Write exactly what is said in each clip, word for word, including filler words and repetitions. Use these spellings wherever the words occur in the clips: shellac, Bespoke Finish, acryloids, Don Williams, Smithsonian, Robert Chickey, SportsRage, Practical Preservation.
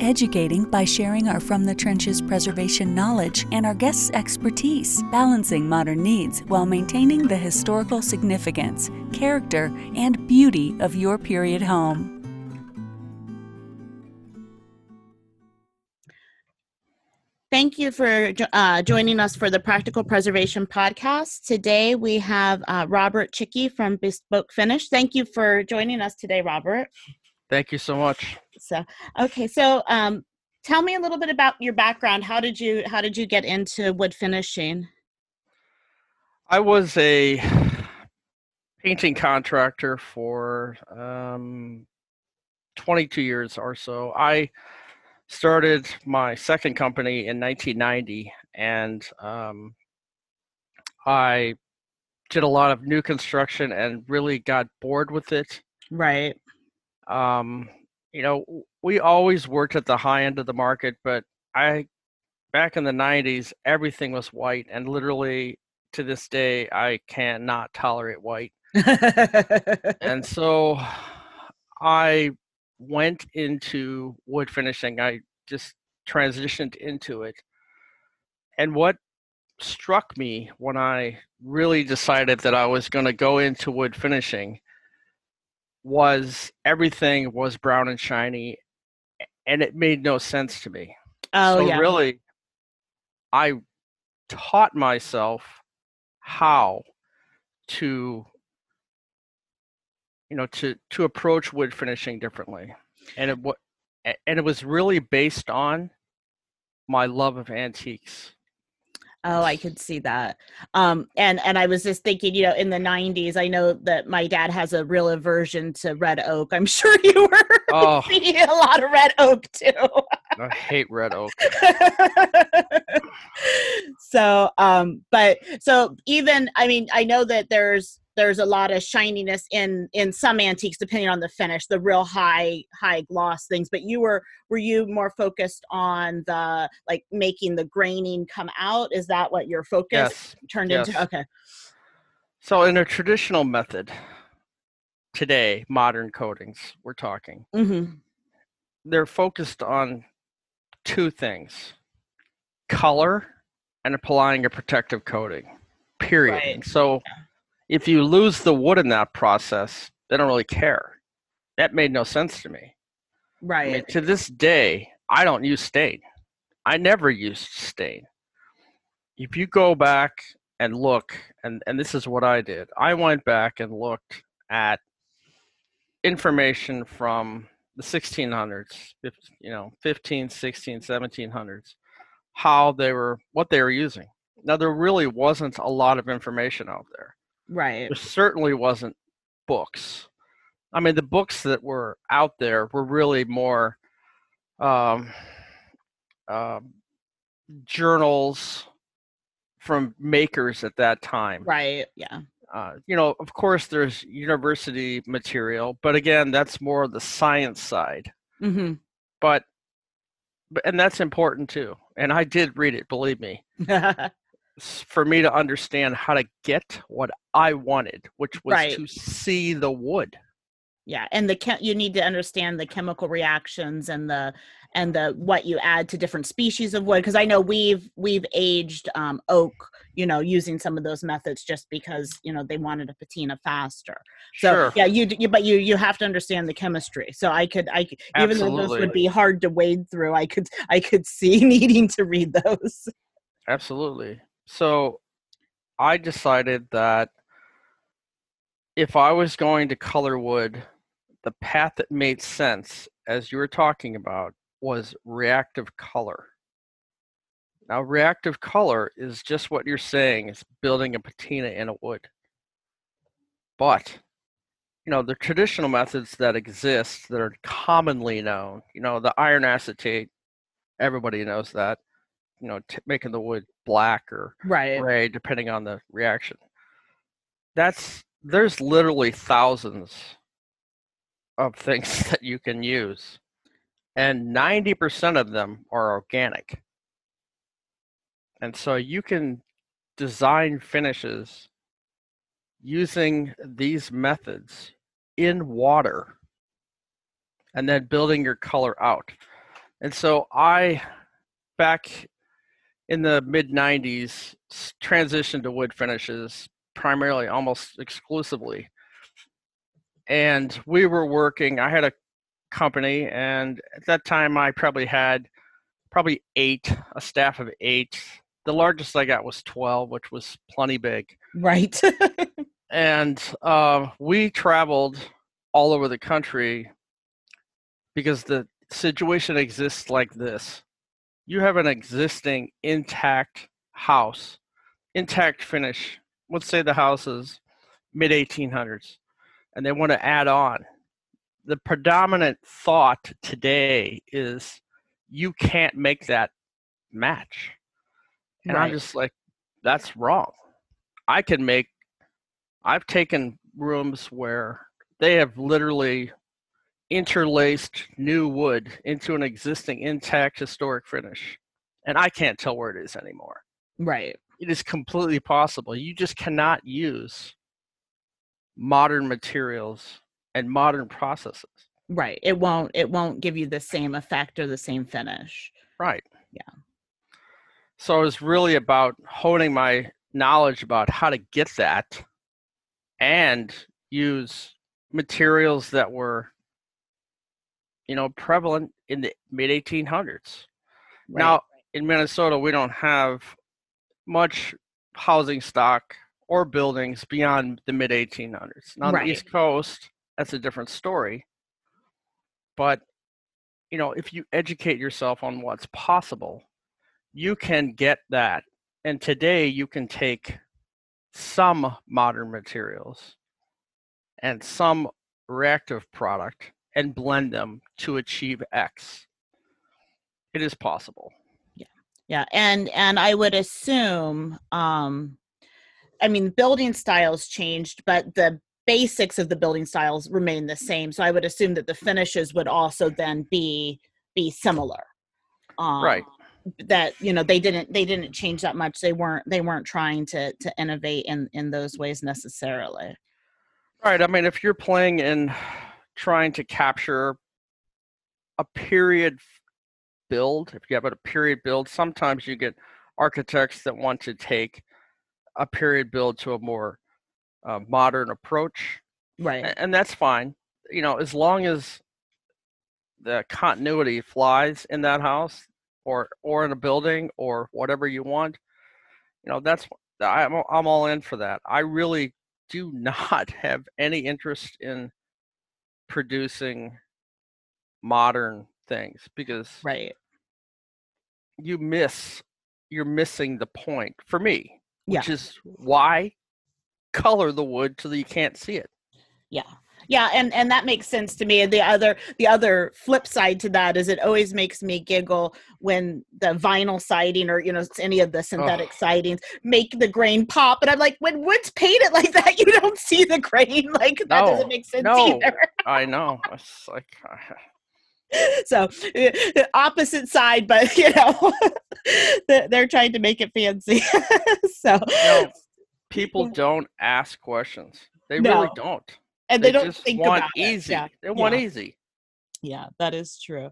educating by sharing our From the Trenches preservation knowledge and our guests' expertise, balancing modern needs while maintaining the historical significance, character, and beauty of your period home. Thank you for uh, joining us for the Practical Preservation Podcast. Today we have uh, Robert Chickey from Bespoke Finish. Thank you for joining us today, Robert. Thank you so much. So, okay, so um, tell me a little bit about your background. How did you How did you get into wood finishing? I was a painting contractor for um, twenty-two years or so. I started my second company in nineteen ninety, and um, I did a lot of new construction and really got bored with it. Right. Um, you know, we always worked at the high end of the market, but I, back in the nineties, everything was white, and literally to this day, I cannot tolerate white. And so I went into wood finishing. I just transitioned into it. And what struck me when I really decided that I was going to go into wood finishing was everything was brown and shiny, and it made no sense to me. Oh, so yeah. Really, I taught myself how to you know, to, to approach wood finishing differently. And it, w- and it was really based on my love of antiques. Oh, I could see that. Um, and, and I was just thinking, you know, in the nineties, I know that my dad has a real aversion to red oak. I'm sure you were oh. seeing a lot of red oak too. I hate red oak. so, um, but so even, I mean, I know that there's, There's a lot of shininess in, in some antiques, depending on the finish, the real high high gloss things. But you were were you more focused on the like making the graining come out? Is that what your focus yes. turned yes. into? Okay. So in a traditional method today, modern coatings we're talking, mm-hmm. they're focused on two things: color and applying a protective coating. Period. Right. So. Yeah. If you lose the wood in that process, they don't really care. That made no sense to me. Right. I mean, to this day, I don't use stain. I never used stain. If you go back and look, and, and this is what I did. I went back and looked at information from the sixteen hundreds, you know, fifteen, sixteen, seventeen hundreds, how they were, what they were using. Now, there really wasn't a lot of information out there. Right. There certainly wasn't books. I mean, the books that were out there were really more um, uh, journals from makers at that time. Right. Yeah. Uh, you know, of course, there's university material, but again, that's more the science side. Mm-hmm. But, but and that's important too. And I did read it, believe me. For me to understand how to get what I wanted, which was right. to see the wood. Yeah, and the chem- you need to understand the chemical reactions and the and the what you add to different species of wood, because I know we've we've aged um, oak, you know, using some of those methods just because you know they wanted a patina faster. So sure. yeah, you, you but you you have to understand the chemistry. So I could I could, even though those would be hard to wade through, I could I could see needing to read those. Absolutely. So I decided that if I was going to color wood the path that made sense, as you were talking about, was reactive color. Now, reactive color is just what you're saying. It's building a patina in a wood. But, you know, the traditional methods that exist that are commonly known, you know, the iron acetate, everybody knows that, you know, t making the wood black or right. gray, depending on the reaction. That's, there's literally thousands of things that you can use. And ninety percent of them are organic. And so you can design finishes using these methods in water and then building your color out. And so I, back in the mid nineties, transitioned to wood finishes primarily, almost exclusively. And we were working, I had a company, and at that time I probably had probably eight, a staff of eight. The largest I got was twelve, which was plenty big. Right. And uh, we traveled all over the country because the situation exists like this. You have an existing intact house, intact finish. Let's say the house is mid eighteen hundreds, and they want to add on. The predominant thought today is you can't make that match. And right. I'm just like, that's wrong. I can make, I've taken rooms where they have literally interlaced new wood into an existing intact historic finish. And I can't tell where it is anymore. Right. It is completely possible. You just cannot use modern materials and modern processes. Right. It won't, it won't give you the same effect or the same finish. Right. Yeah. So it was really about honing my knowledge about how to get that and use materials that were, you know, prevalent in the mid eighteen hundreds. Right. Now, in Minnesota, we don't have much housing stock or buildings beyond the mid eighteen hundreds. Now, right. on the East Coast, that's a different story. But, you know, if you educate yourself on what's possible, you can get that. And today you can take some modern materials and some reactive product and blend them to achieve X. It is possible. Yeah. Yeah. And, and I would assume, um, I mean, building styles changed, but the basics of the building styles remain the same. So I would assume that the finishes would also then be, be similar. Um, right. That, you know, they didn't they didn't change that much. They weren't they weren't trying to to innovate in in those ways necessarily. Right. I mean, if you're playing in trying to capture a period build, if you have a period build, sometimes you get architects that want to take a period build to a more uh, modern approach. Right. And, and that's fine. You know, as long as the continuity flies in that house, or or in a building or whatever you want, you know, that's, I'm, I'm all in for that. I really do not have any interest in producing modern things because right. you miss, you're missing the point for me, which yeah. is why color the wood so that you can't see it. Yeah. Yeah, and, and that makes sense to me. And the other the other flip side to that is it always makes me giggle when the vinyl siding or, you know, any of the synthetic oh. sidings make the grain pop. And I'm like, when wood's painted like that, you don't see the grain. Like, no, that doesn't make sense no. either. I know. It's like... So, opposite side, but, you know, they're trying to make it fancy. So no, people don't ask questions. They no. really don't. And they, they don't just think want about easy. It. Yeah. They want yeah. easy. Yeah, that is true.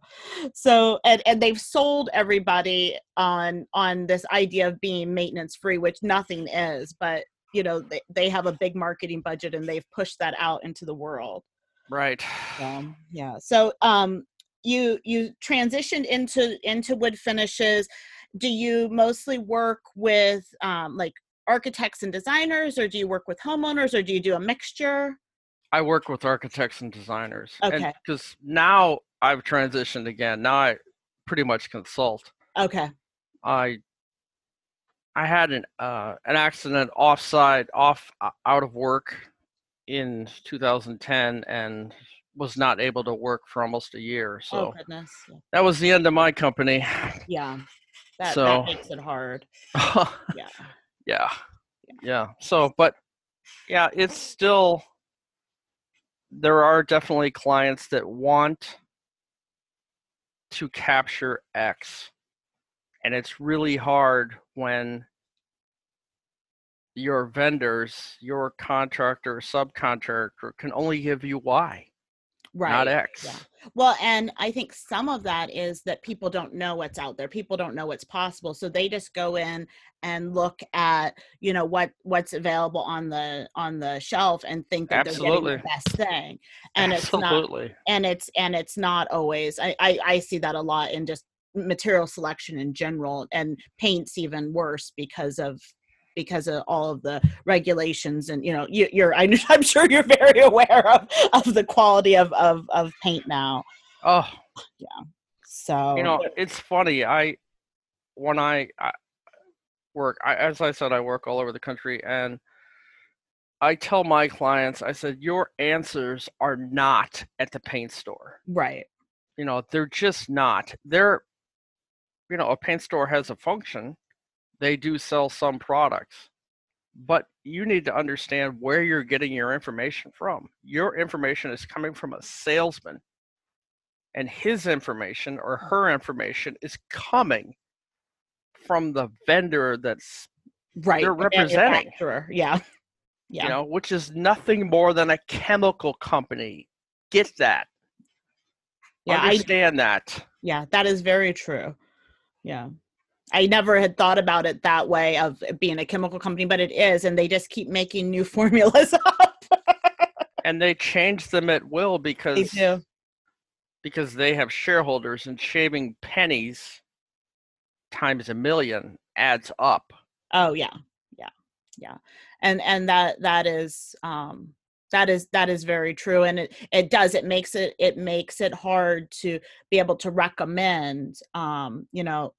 So, and, and they've sold everybody on on this idea of being maintenance free, which nothing is. But, you know, they, they have a big marketing budget and they've pushed that out into the world. Right. Um, yeah. So um, you you transitioned into into wood finishes. Do you mostly work with um, like architects and designers, or do you work with homeowners, or do you do a mixture? I work with architects and designers. Okay. Because now I've transitioned again. Now I pretty much consult. Okay. I I had an uh, an accident offsite, off uh, out of work in two thousand ten, and was not able to work for almost a year. So oh, goodness. Yeah. That was the end of my company. Yeah. That, so, that makes it hard. yeah. Yeah. Yeah. So, but yeah, it's still, there are definitely clients that want to capture X. And it's really hard when your vendors, your contractor, subcontractor can only give you Y. Right. Not X. Yeah. Well, and I think some of that is that people don't know what's out there. People don't know what's possible. So they just go in and look at, you know, what, what's available on the, on the shelf and think that Absolutely. They're getting the best thing. And Absolutely. It's not, and it's, and it's not always, I, I, I see that a lot in just material selection in general, and paint's even worse because of, because of all of the regulations and, you know, you, you're, I'm, I'm sure you're very aware of, of the quality of, of, of paint now. Oh yeah. So, you know, it's funny. I, when I, I work, I, as I said, I work all over the country, and I tell my clients, I said, your answers are not at the paint store. Right. You know, they're just not. They're, you know, a paint store has a function. They do sell some products, but you need to understand where you're getting your information from. Your information is coming from a salesman, and his information or her information is coming from the vendor that's right. They're representing. Yeah. Yeah. You know, which is nothing more than a chemical company. Get that. Yeah, understand I, that. Yeah, that is very true. Yeah. I never had thought about it that way, of being a chemical company, but it is, and they just keep making new formulas up. And they change them at will because they do. Because they have shareholders, and shaving pennies times a million adds up. Oh yeah, yeah, yeah, and and that that is um, that is that is very true, and it it does it makes it it makes it hard to be able to recommend, um, you know.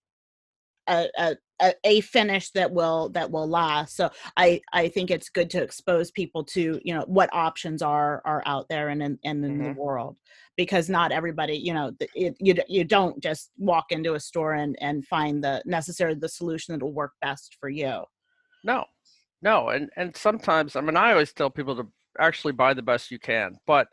A, a, a finish that will that will last. So I, I think it's good to expose people to, you know, what options are are out there and in and in mm-hmm. the world, because not everybody, you know, it, you you don't just walk into a store and, and find the necessarily the solution that will work best for you. No, no, and and sometimes, I mean, I always tell people to actually buy the best you can, but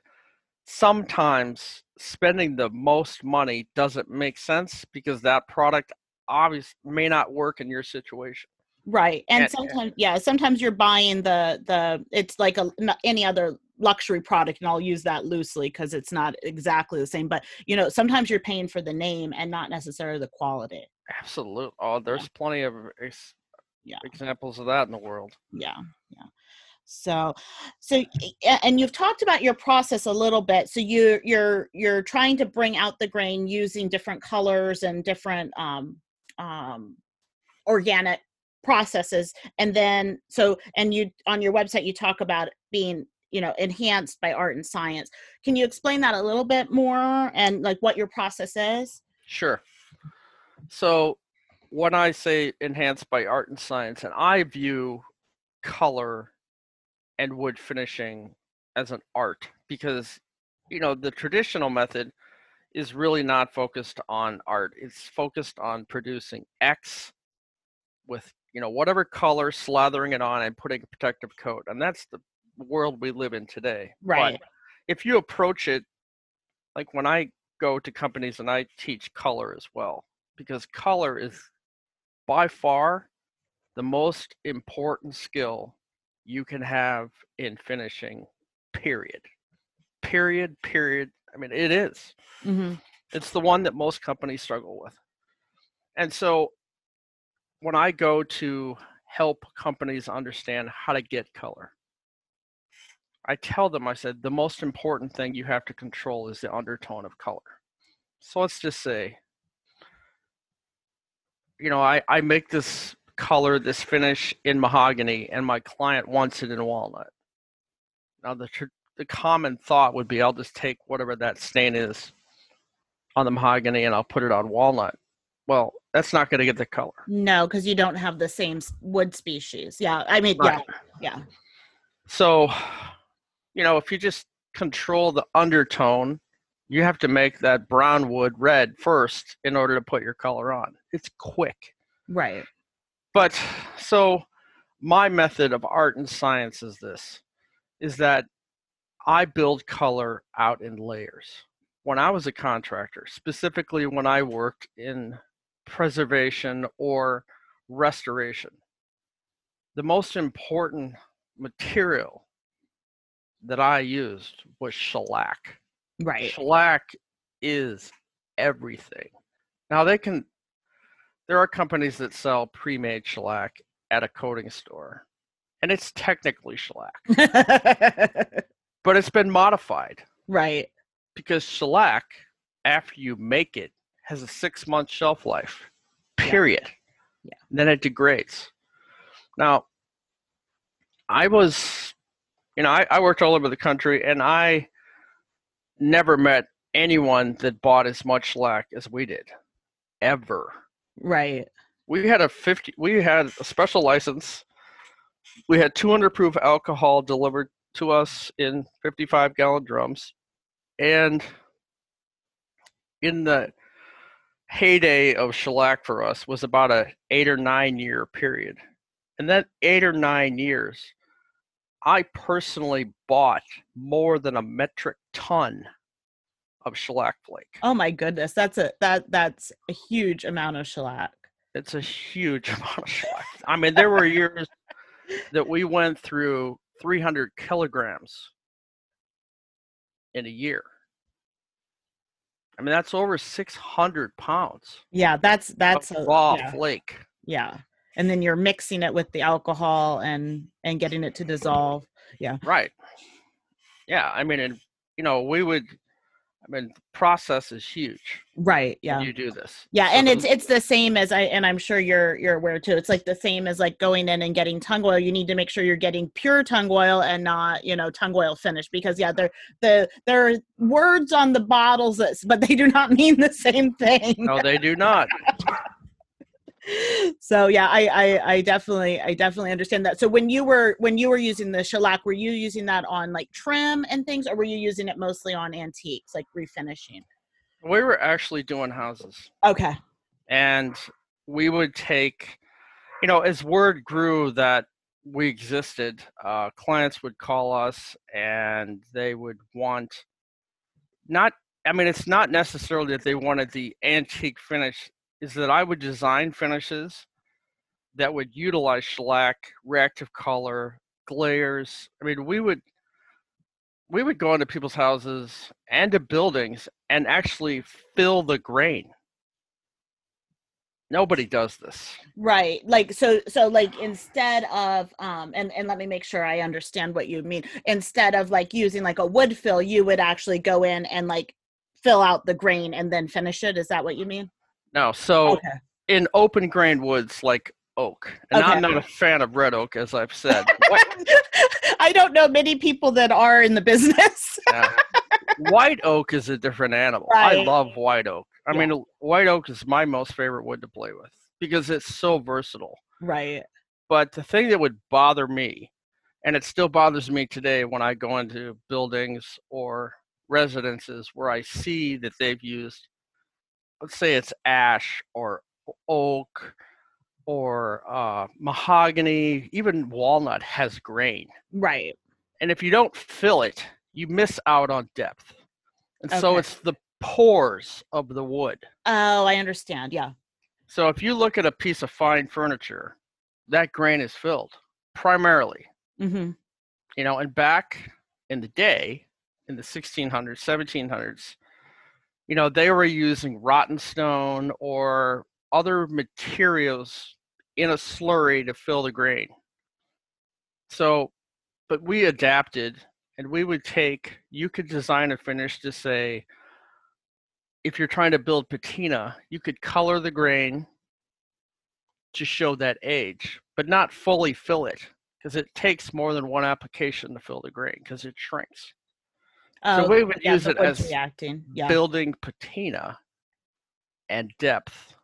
sometimes spending the most money doesn't make sense because that product obviously may not work in your situation. Right. And, and sometimes, yeah, sometimes you're buying the, the, it's like a, any other luxury product, and I'll use that loosely because it's not exactly the same, but you know, sometimes you're paying for the name and not necessarily the quality. Absolutely. Oh, there's yeah. plenty of ex- yeah. examples of that in the world. Yeah. Yeah. So, so, and you've talked about your process a little bit. So you, you're, you're trying to bring out the grain using different colors and different, um, um, organic processes. And then, so, and you, on your website, you talk about being, you know, enhanced by art and science. Can you explain that a little bit more, and like what your process is? Sure. So when I say enhanced by art and science, and I view color and wood finishing as an art, because, you know, the traditional method is really not focused on art. It's focused on producing X with, you know, whatever color, slathering it on and putting a protective coat. And that's the world we live in today. Right. But if you approach it, like when I go to companies and I teach color as well, because color is by far the most important skill you can have in finishing, period, period, period. I mean, it is. Mm-hmm. It's the one that most companies struggle with. And so when I go to help companies understand how to get color, I tell them, I said, the most important thing you have to control is the undertone of color. So let's just say, you know, I, I make this color, this finish in mahogany, and my client wants it in walnut. Now, the tr- the common thought would be, I'll just take whatever that stain is on the mahogany and I'll put it on walnut. Well, that's not going to get the color. No, because you don't have the same wood species. Yeah, I mean, right. yeah, yeah. So, you know, if you just control the undertone, you have to make that brown wood red first in order to put your color on. It's quick. Right. But so my method of art and science is this, is that I build color out in layers. When I was a contractor, specifically when I worked in preservation or restoration, the most important material that I used was shellac. Right. Shellac is everything. Now they can, there are companies that sell pre-made shellac at a coating store, and it's technically shellac, but it's been modified. Right. Because shellac, after you make it, has a six-month shelf life, period. Yeah. Yeah. Then it degrades. Now, I was, you know, I, I worked all over the country, and I never met anyone that bought as much shellac as we did, ever. Right. We had a fifty. We had a special license. We had two hundred proof alcohol delivered to us in fifty-five gallon drums. And in the heyday of shellac for us was about an eight or nine year period. And that eight or nine years, I personally bought more than a metric ton of shellac flake. Oh my goodness. That's a, that, that's a huge amount of shellac. It's a huge amount of shellac. I mean, there were years that we went through three hundred kilograms in a year. I mean, that's over six hundred pounds. Yeah, that's that's a raw yeah. flake. Yeah, and then you're mixing it with the alcohol and and getting it to dissolve. Yeah, right. Yeah, I mean, and you know, we would. I mean, the process is huge. Right. Yeah. When you do this. Yeah, so and it's it's the same as I and I'm sure you're you're aware too. It's like the same as like going in and getting tung oil. You need to make sure you're getting pure tung oil and not, you know, tung oil finish, because yeah, there the there are words on the bottles that, but they do not mean the same thing. No, they do not. So yeah, I, I, I definitely, I definitely understand that. So when you were, when you were using the shellac, were you using that on like trim and things, or were you using it mostly on antiques, like refinishing? We were actually doing houses. Okay. And we would take, you know, as word grew that we existed, uh, clients would call us and they would want not, I mean, it's not necessarily that they wanted the antique finish, is that I would design finishes that would utilize shellac, reactive color, glares. I mean, we would we would go into people's houses and to buildings and actually fill the grain. Nobody does this. Right. Like, so, so like instead of, um, and, and let me make sure I understand what you mean. Instead of like using like a wood fill, you would actually go in and like fill out the grain and then finish it. Is that what you mean? No, so okay. In open grain woods like oak, and okay. I'm not a fan of red oak, as I've said. I don't know many people that are in the business. Yeah. White oak is a different animal. Right. I love white oak. I yeah. mean, white oak is my most favorite wood to play with because it's so versatile. Right. But the thing that would bother me, and it still bothers me today when I go into buildings or residences where I see that they've used, let's say it's ash or oak or uh, mahogany, even walnut has grain. Right. And if you don't fill it, you miss out on depth. And okay. so it's the pores of the wood. Oh, I understand. Yeah. So if you look at a piece of fine furniture, that grain is filled primarily. Mm-hmm. You know, and back in the day, in the sixteen hundreds, seventeen hundreds, you know, they were using rotten stone or other materials in a slurry to fill the grain. So, but we adapted, and we would take, you could design a finish to say, if you're trying to build patina, you could color the grain to show that age, but not fully fill it, because it takes more than one application to fill the grain, because it shrinks. Oh, so we would yeah, use it as yeah. building patina and depth.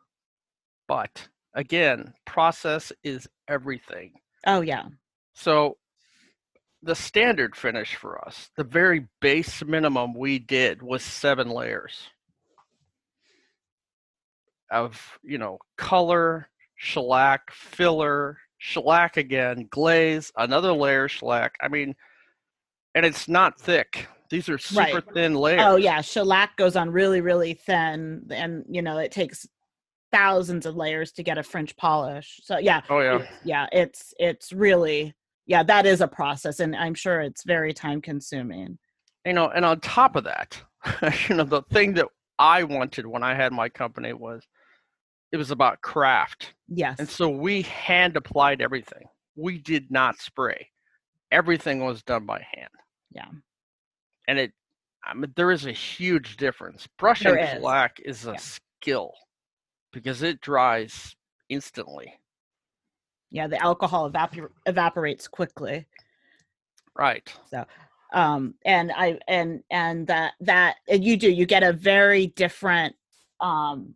But again, process is everything. Oh, yeah. So the standard finish for us, the very base minimum we did was seven layers of, you know, color, shellac, filler, shellac again, glaze, another layer of shellac. I mean, and it's not thick. These are super right. thin layers. Oh, yeah. Shellac goes on really, really thin. And, you know, it takes thousands of layers to get a French polish. So, yeah. Oh, yeah. It's, yeah. It's, it's really, yeah, that is a process. And I'm sure it's very time consuming. You know, and on top of that, you know, the thing that I wanted when I had my company was, it was about craft. Yes. And so we hand applied everything. We did not spray. Everything was done by hand. Yeah. And it, I mean, there is a huge difference. Brushing shellac is a yeah. skill because it dries instantly. Yeah, the alcohol evapor- evaporates quickly. Right. So, um, and I and and that that and you do you get a very different. Um,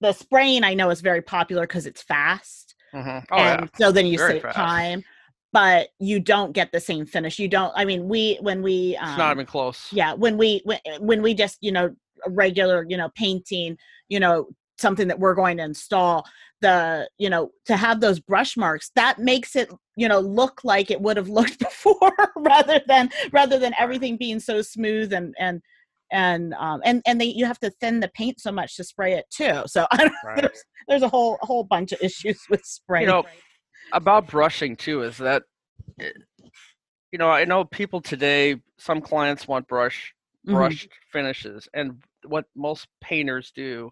the spraying I know is very popular because it's fast, mm-hmm. oh, and yeah. so then you very save fast. time. But you don't get the same finish. You don't, I mean, we, when we, um, it's not even close. Yeah. When we, when, when we just, you know, regular, you know, painting, you know, something that we're going to install, the, you know, to have those brush marks, that makes it, you know, look like it would have looked before rather than, rather than everything being so smooth and, and, and, um, and, and they, you have to thin the paint so much to spray it too. So I don't, right. there's, there's a whole, a whole bunch of issues with spray. You know, about brushing too is that, you know, I know people today, some clients want brush brushed mm-hmm. finishes, and what most painters do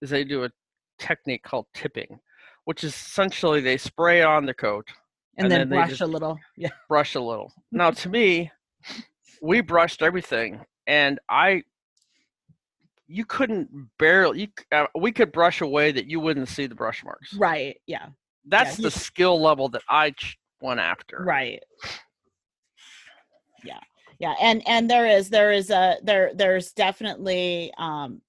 is they do a technique called tipping, which is essentially they spray on the coat and, and then, then brush a little yeah brush a little now to me, we brushed everything, and I you couldn't barely you uh, we could brush away that you wouldn't see the brush marks. right yeah That's yeah. the skill level that I went after. Right. Yeah. Yeah. And, and there is, there is a, there, there's definitely, um,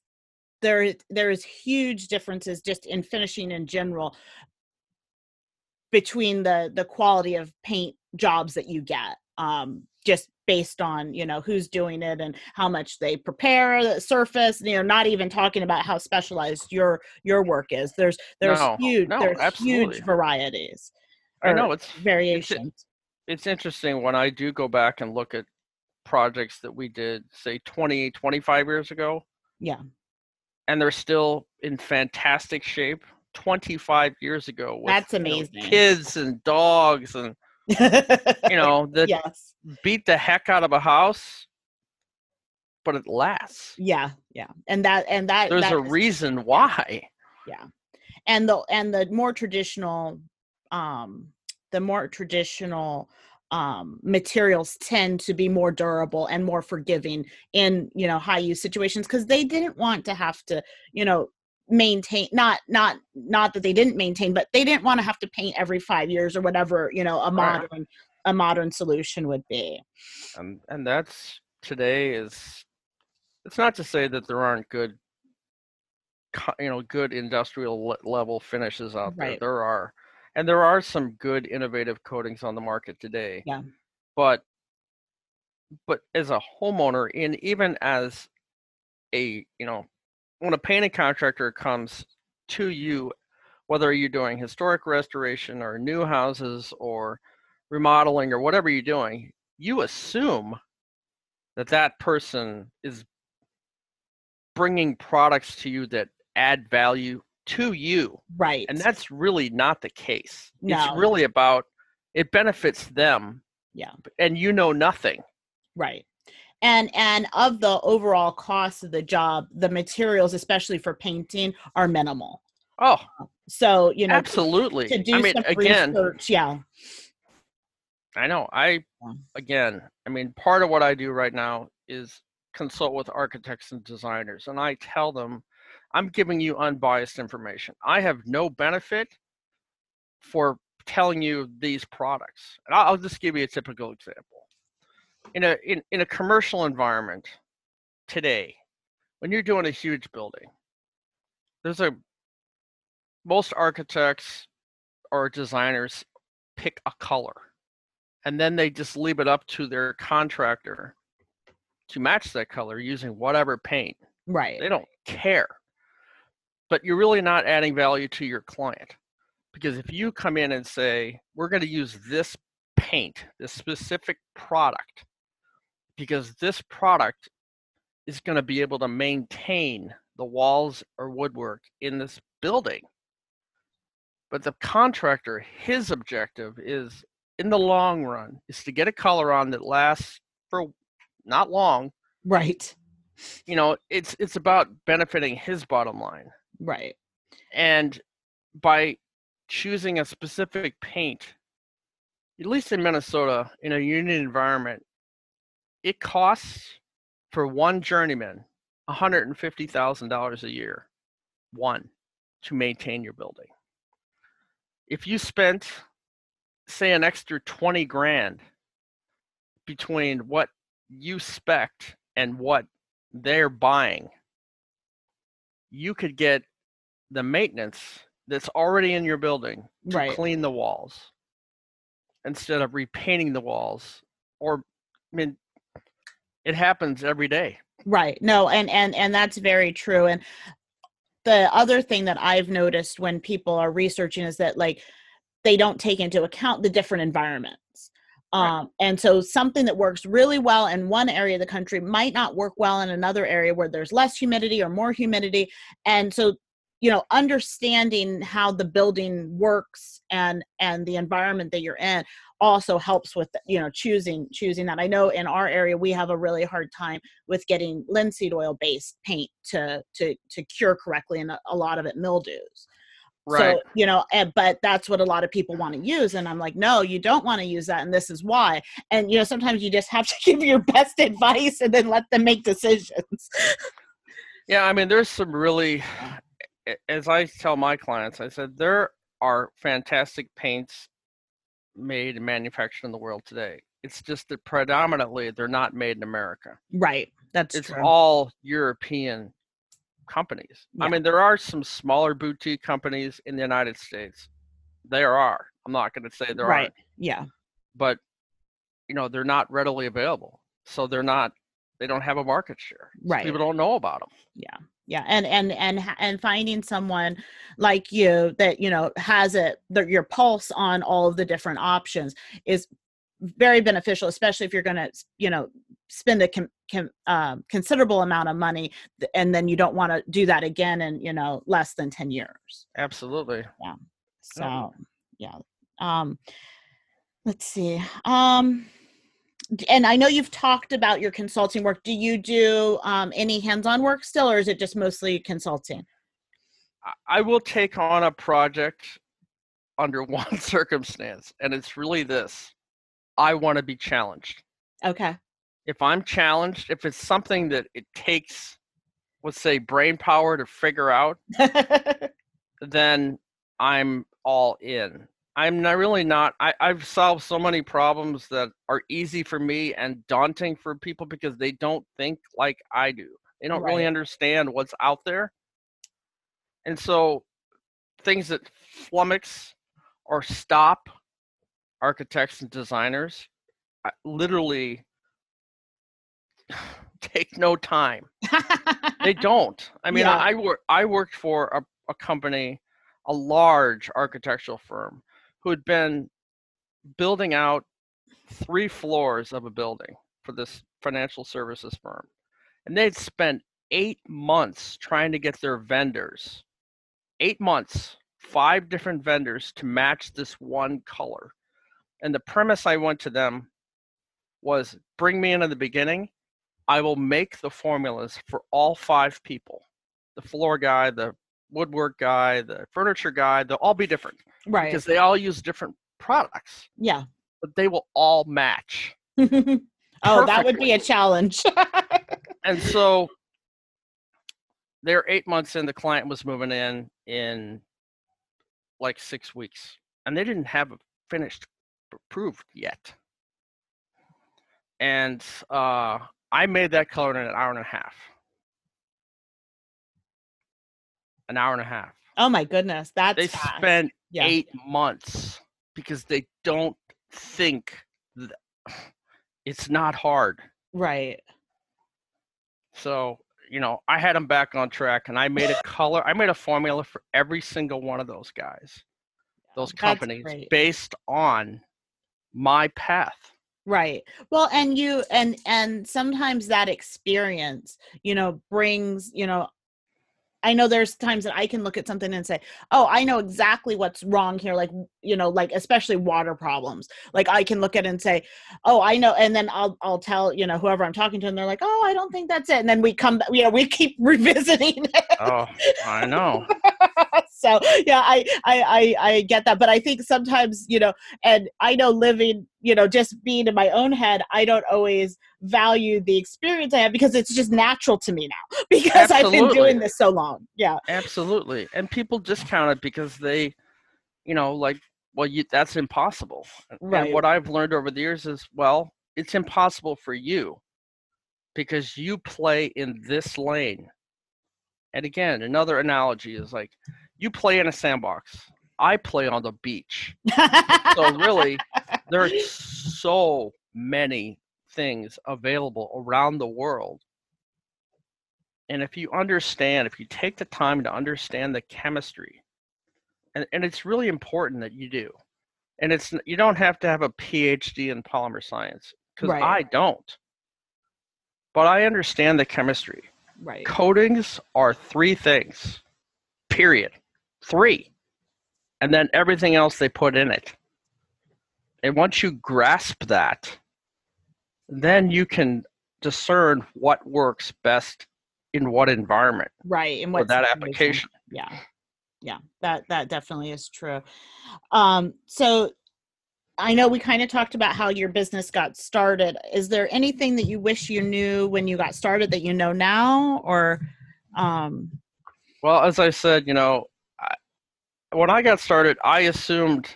there, there is huge differences just in finishing in general between the, the quality of paint jobs that you get, um, just based on, you know, who's doing it and how much they prepare the surface, you know, not even talking about how specialized your, your work is. There's, there's no, huge, no, there's absolutely. huge varieties. I know it's variations. It's, it's interesting when I do go back and look at projects that we did, say twenty, twenty-five years ago. Yeah. And they're still in fantastic shape twenty-five years ago. With, That's amazing. You know, kids and dogs and, you know, the yes. beat the heck out of a house, but it lasts. Yeah, yeah, and that and that there's that a is, reason why. Yeah, and the and the more traditional, um, the more traditional um, materials tend to be more durable and more forgiving in, you know, high use situations, because they didn't want to have to, you know, maintain not not not that they didn't maintain, but they didn't want to have to paint every five years or whatever, you know, a modern right. a modern solution would be. Um, and that's today is it's not to say that there aren't good, you know, good industrial le- level finishes out right. there. There are, and there are some good innovative coatings on the market today. Yeah. But but as a homeowner, and even as a, you know, when a painting contractor comes to you, whether you're doing historic restoration or new houses or remodeling or whatever you're doing, you assume that that person is bringing products to you that add value to you. Right. And that's really not the case. No. It's really about, it benefits them. Yeah. And you know nothing. Right. And and of the overall cost of the job, the materials, especially for painting, are minimal. Oh, so you know, absolutely. To, to do I mean, some again, research, yeah. I know. I again, I mean, part of what I do right now is consult with architects and designers, and I tell them, I'm giving you unbiased information. I have no benefit for telling you these products, and I'll just give you a typical example. in a in, in a commercial environment today, when you're doing a huge building, there's a most architects or designers pick a color, and then they just leave it up to their contractor to match that color using whatever paint. Right. They don't care. But you're really not adding value to your client, because if you come in and say, we're going to use this paint, this specific product, because this product is going to be able to maintain the walls or woodwork in this building. But the contractor, his objective is, in the long run, is to get a color on that lasts for not long. Right. You know, it's it's about benefiting his bottom line. Right. And by choosing a specific paint, at least in Minnesota, in a union environment, it costs for one journeyman one hundred fifty thousand dollars a year, one, to maintain your building. If you spent, say, an extra twenty grand between what you spec'd and what they're buying, you could get the maintenance that's already in your building to right. clean the walls instead of repainting the walls. Or, I mean, it happens every day. Right. No, and, and, and that's very true. And the other thing that I've noticed when people are researching is that, like, they don't take into account the different environments. Right. Um, and so something that works really well in one area of the country might not work well in another area where there's less humidity or more humidity. And so, you know, understanding how the building works and, and the environment that you're in also helps with, you know, choosing, choosing that. I know in our area, we have a really hard time with getting linseed oil based paint to, to, to cure correctly. And a, a lot of it mildews. Right. So, you know, but that's what a lot of people want to use. And I'm like, no, you don't want to use that. And this is why. And, you know, sometimes you just have to give your best advice and then let them make decisions. Yeah. I mean, there's some really, as I tell my clients, I said, there are fantastic paints made and manufactured in the world today. It's just that predominantly they're not made in America. Right. That's it's true. All European companies. Yeah. I mean, there are some smaller boutique companies in the United States. There are. I'm not going to say there right. aren't. Yeah. But, you know, they're not readily available. So they're not, they don't have a market share. Right. So people don't know about them. Yeah. Yeah. And, and, and, and finding someone like you that, you know, has it, the, your pulse on all of the different options is very beneficial, especially if you're going to, you know, spend a com, com, um, considerable amount of money, and then you don't want to do that again in, you know, less than ten years. Absolutely. Yeah. So, oh. yeah. Um, let's see. Um, and I know you've talked about your consulting work. Do you do um, any hands-on work still, or is it just mostly consulting? I will take on a project under one circumstance, and it's really this. I want to be challenged. Okay. If I'm challenged, if it's something that it takes, let's say, brain power to figure out, then I'm all in. I'm not really not, I, I've solved so many problems that are easy for me and daunting for people because they don't think like I do. They don't right. really understand what's out there. And so things that flummox or stop architects and designers I literally take no time. They don't. I mean, yeah. I, I, wor- I worked for a, a company, a large architectural firm, who had been building out three floors of a building for this financial services firm. And they'd spent eight months trying to get their vendors, eight months, five different vendors to match this one color. And the premise I went to them was, bring me in at the beginning. I will make the formulas for all five people, the floor guy, the woodwork guy, the furniture guy. They'll all be different. Right. Because they all use different products. Yeah. But they will all match. Oh, that would be a challenge. And so they're eight months in. The client was moving in in like six weeks. And they didn't have a finished approved yet. And uh, I made that color in an hour and a half. An hour and a half. Oh my goodness, that's They fast. spent yeah. eight months because they don't think th- it's not hard. Right. So, you know, I had them back on track, and I made a color. I made a formula for every single one of those guys, those companies, based on my path. Right. Well, and you, and, and sometimes that experience, you know, brings, you know, I know there's times that I can look at something and say, oh, I know exactly what's wrong here. Like, you know, like, especially water problems. Like I can look at it and say, oh, I know. And then I'll, I'll tell, you know, whoever I'm talking to, and they're like, oh, I don't think that's it. And then we come, you know, we keep revisiting it. Oh, I know. So yeah, I, I, I, I get that. But I think sometimes, you know, and I know living, you know, just being in my own head, I don't always value the experience I have because it's just natural to me now because Absolutely. I've been doing this so long. Yeah. Absolutely. And people discount it because they, you know, like, well, you, that's impossible. Right. And what I've learned over the years is, well, it's impossible for you because you play in this lane. And again, another analogy is like, you play in a sandbox. I play on the beach. So really, there's so many things available around the world. And if you understand, if you take the time to understand the chemistry, and, and it's really important that you do. And it's you don't have to have a P H D in polymer science, because right. I don't. But I understand the chemistry. Right. Coatings are three things, period. Three. And then everything else they put in it. And once you grasp that, then you can discern what works best in what environment. Right. In what that application. Yeah. Yeah. That that definitely is true. Um, so I know we kind of talked about how your business got started. Is there anything that you wish you knew when you got started that you know now? Or um... Well, as I said, you know, I, when I got started, I assumed,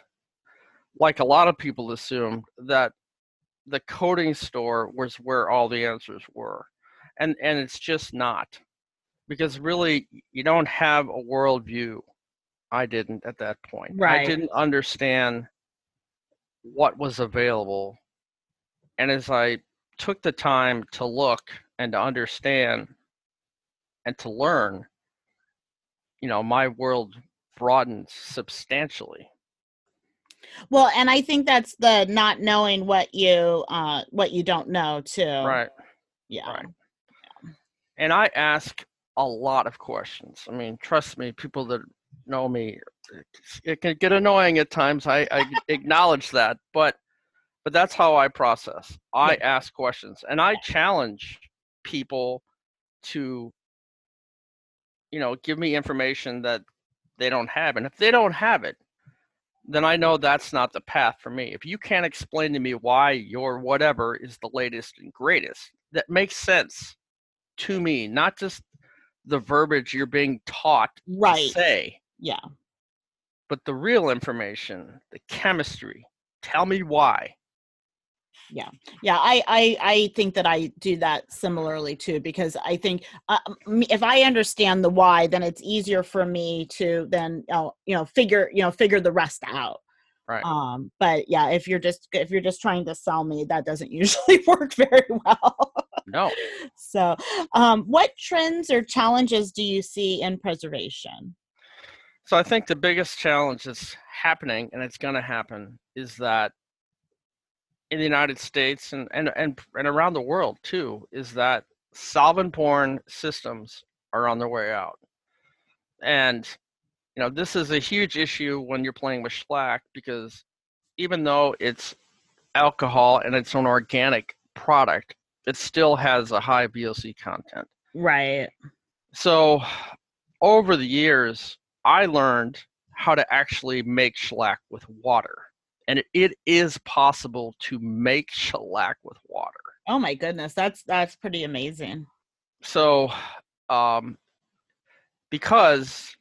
like a lot of people assumed, that the coating store was where all the answers were. And and it's just not. Because really, you don't have a worldview. I didn't at that point. Right. I didn't understand what was available. And as I took the time to look and to understand and to learn, you know, my world broadened substantially. Well, and I think that's the not knowing what you uh, what you don't know too. Right. Yeah. Right. Yeah. And I ask a lot of questions. I mean, trust me, people that know me, it can get annoying at times. I, I acknowledge that, but but that's how I process. I yeah. ask questions, and I challenge people to, you know, give me information that they don't have, and if they don't have it, then I know that's not the path for me. If you can't explain to me why your whatever is the latest and greatest, that makes sense to me, not just the verbiage you're being taught right. to say. Yeah. But the real information, the chemistry, tell me why. Yeah. Yeah. I, I, I think that I do that similarly too, because I think uh, if I understand the why, then it's easier for me to then, uh, you know, figure, you know, figure the rest out. Right. Um, but yeah, if you're just, if you're just trying to sell me, that doesn't usually work very well. No. So, um, what trends or challenges do you see in preservation? So I think the biggest challenge that's happening, and it's going to happen, is that in the United States and, and, and, and around the world too, is that solvent-borne systems are on their way out. And, you know, this is a huge issue when you're playing with shellac, because even though it's alcohol and it's an organic product, it still has a high V O C content. Right. So over the years, I learned how to actually make shellac with water. And it, it is possible to make shellac with water. Oh my goodness, that's that's pretty amazing. So, um, because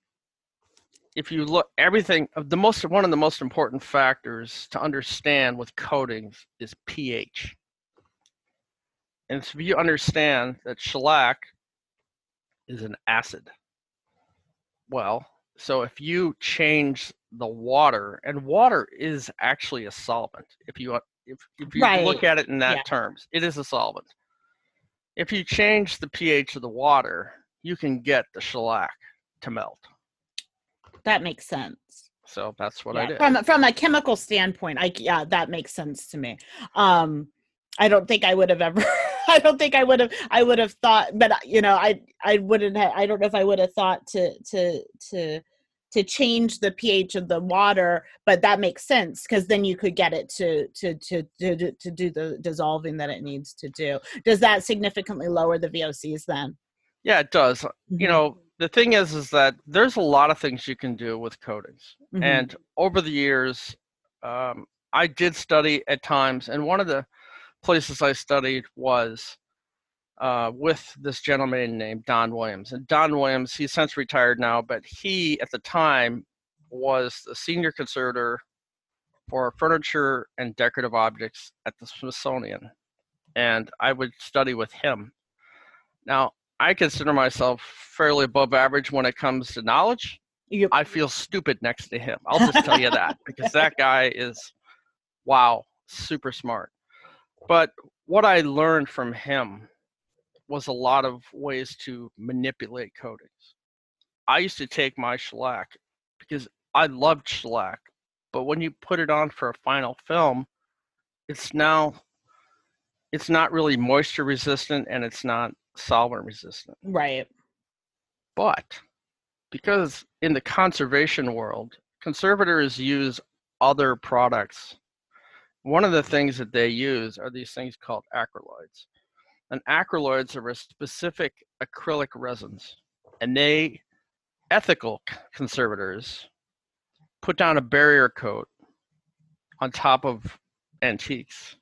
if you look, everything the most one of the most important factors to understand with coatings is pH. And so you understand that shellac is an acid. Well, so if you change the water, and water is actually a solvent. If you if, if you right. look at it in that yeah. terms, it is a solvent. If you change the pH of the water, you can get the shellac to melt. That makes sense. So that's what yeah. I did. From, from a chemical standpoint, I, yeah, that makes sense to me. Um, I don't think I would have ever, I don't think I would have, I would have thought, but you know, I, I wouldn't have, I don't know if I would have thought to, to, to, to change the pH of the water, but that makes sense. Cause then you could get it to, to, to, to, to do the dissolving that it needs to do. Does that significantly lower the V O Cs then? Yeah, it does. Mm-hmm. You know, the thing is, is that there's a lot of things you can do with coatings. Mm-hmm. And over the years, um, I did study at times. And one of the places I studied was uh, with this gentleman named Don Williams. And Don Williams, he's since retired now, but he, at the time, was the senior conservator for furniture and decorative objects at the Smithsonian. And I would study with him. Now, I consider myself fairly above average when it comes to knowledge. Yep. I feel stupid next to him. I'll just tell you that, because that guy is, wow, super smart. But what I learned from him was a lot of ways to manipulate coatings. I used to take my shellac because I loved shellac, but when you put it on for a final film, it's now, it's not really moisture resistant and it's not solvent resistant. Right. But because in the conservation world, conservators use other products. One of the things that they use are these things called acryloids. And acryloids are specific acrylic resins. And they, ethical conservators, put down a barrier coat on top of antiques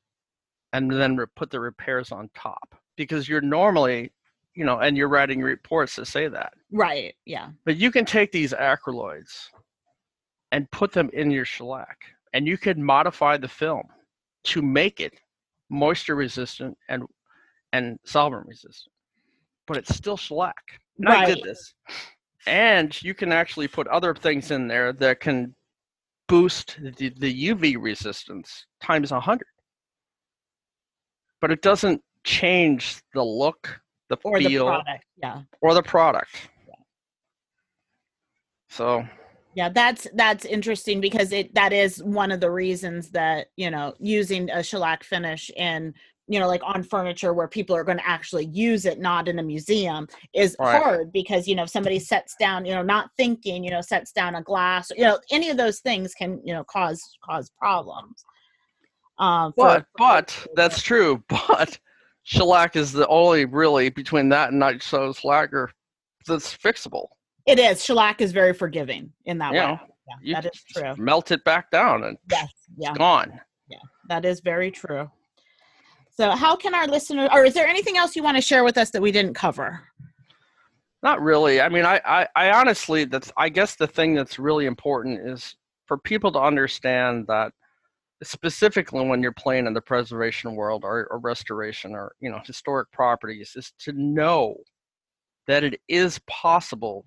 and then put the repairs on top. Because you're normally, you know, and you're writing reports that say that. Right, yeah. But you can take these acryloids and put them in your shellac. And you can modify the film to make it moisture resistant and and solvent resistant, but it's still shellac. And right. I did this, and you can actually put other things in there that can boost the, the U V resistance times a hundred. But it doesn't change the look, the or feel, the product, yeah. or the product. Yeah. So. Yeah, that's that's interesting because it that is one of the reasons that, you know, using a shellac finish in, you know, like on furniture where people are going to actually use it, not in a museum, is right. hard because, you know, if somebody sets down, you know, not thinking, you know, sets down a glass, you know, any of those things can, you know, cause cause problems. Um, but but that's true. But shellac is the only really between that and nitrous lacquer that's fixable. It is. Shellac is very forgiving in that yeah. way. Yeah, you that is true. Melt it back down and yes, yeah. it's gone. Yeah, that is very true. So how can our listeners, or is there anything else you want to share with us that we didn't cover? Not really. I mean, I, I, I honestly, that's, I guess the thing that's really important is for people to understand that specifically when you're playing in the preservation world or, or restoration or, you know, historic properties is to know that it is possible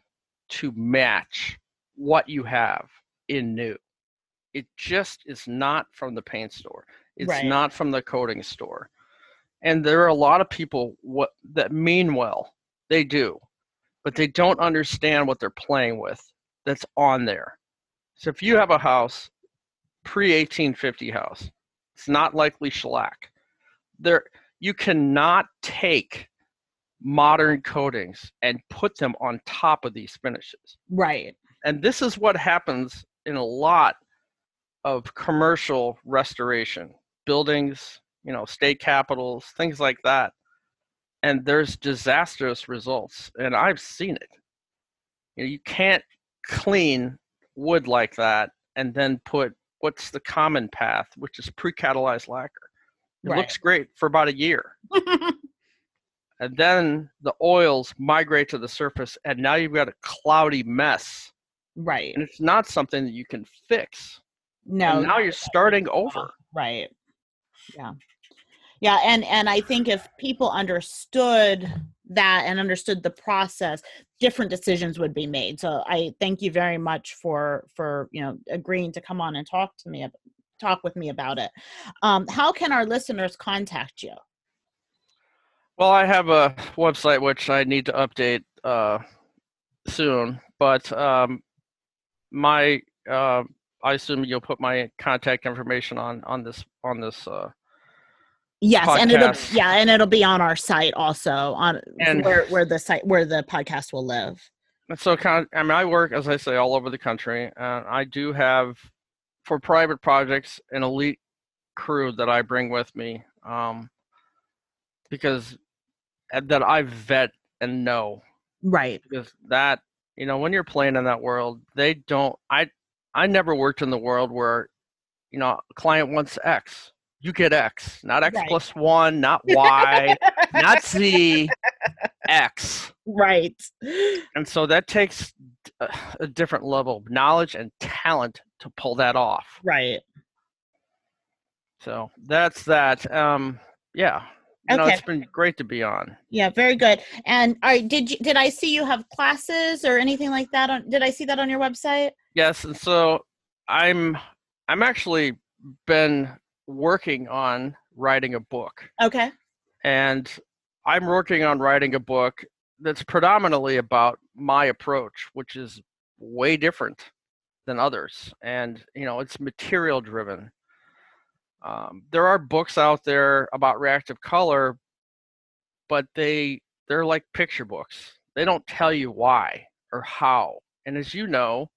to match what you have in new. It just is not from the paint store. It's right. not from the coating store. And there are a lot of people what, that mean well. They do. But they don't understand what they're playing with that's on there. So if you have a house, pre eighteen fifty house, it's not likely shellac. There, you cannot take modern coatings and put them on top of these finishes. Right. And this is what happens in a lot of commercial restoration, buildings, you know, state capitals, things like that. And there's disastrous results. And I've seen it. You know, you can't clean wood like that and then put what's the common path, which is pre-catalyzed lacquer. It right. looks great for about a year. And then the oils migrate to the surface, and now you've got a cloudy mess. Right. And it's not something that you can fix. No. And now you're starting over. Right. Yeah. Yeah, and and I think if people understood that and understood the process, different decisions would be made. So I thank you very much for for you know agreeing to come on and talk to me talk with me about it. Um, how can our listeners contact you? Well, I have a website which I need to update uh, soon, but um, my uh, I assume you'll put my contact information on on this on this. Uh, Yes, podcast. and it'll yeah, and it'll be on our site also on and where where the site where the podcast will live. And so, kind of, I mean, I work, as I say, all over the country, and I do have for private projects an elite crew that I bring with me, um, because that I vet and know. Right. Because that you know, when you're playing in that world, they don't. I I never worked in the world where, you know, a client wants X. You get X, not X right. plus one, not Y, not Z, X. Right. And so that takes a, a different level of knowledge and talent to pull that off. Right. So that's that. Um, yeah. You okay. know, it's been great to be on. Yeah, very good. And all right, did you, did I see you have classes or anything like that? On, did I see that on your website? Yes. And so I'm, I'm actually been working on writing a book. Okay. And I'm working on writing a book that's predominantly about my approach, which is way different than others. And, you know, it's material driven. Um, there are books out there about reactive color, but they, they're like picture books. They don't tell you why or how. And as you know,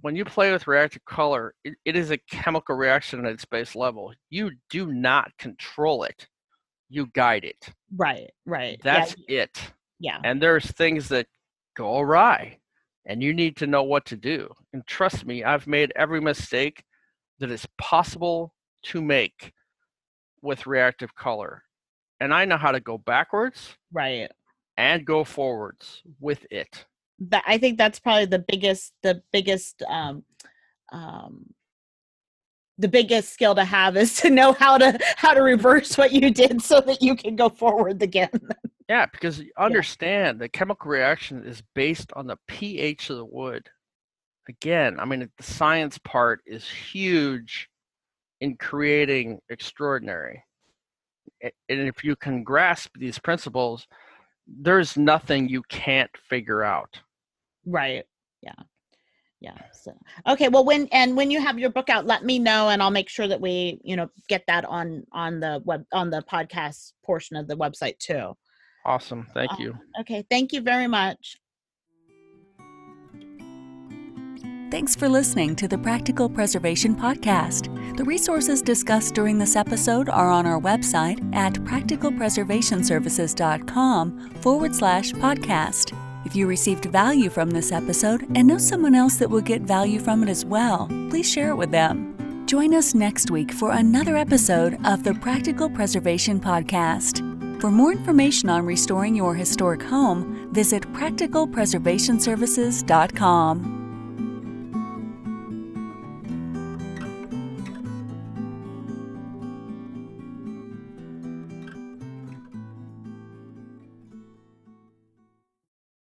when you play with reactive color, it, it is a chemical reaction at its base level. You do not control it. You guide it. Right, right. That's yeah. it. Yeah. And there's things that go awry, and you need to know what to do. And trust me, I've made every mistake that is possible to make with reactive color. And I know how to go backwards. Right. And go forwards with it. That I think that's probably the biggest, the biggest, um, um, the biggest skill to have is to know how to how to reverse what you did so that you can go forward again. Yeah, because you understand yeah. the chemical reaction is based on the pH of the wood. Again, I mean the science part is huge in creating extraordinary, and if you can grasp these principles, there's nothing you can't figure out. Right. Yeah. Yeah. So, okay. Well, when, and when you have your book out, let me know and I'll make sure that we, you know, get that on, on the web, on the podcast portion of the website too. Awesome. Thank you. Uh, okay. Thank you very much. Thanks for listening to the Practical Preservation Podcast. The resources discussed during this episode are on our website at practicalpreservationservices.com forward slash podcast. If you received value from this episode and know someone else that will get value from it as well, please share it with them. Join us next week for another episode of the Practical Preservation Podcast. For more information on restoring your historic home, visit practical preservation services dot com.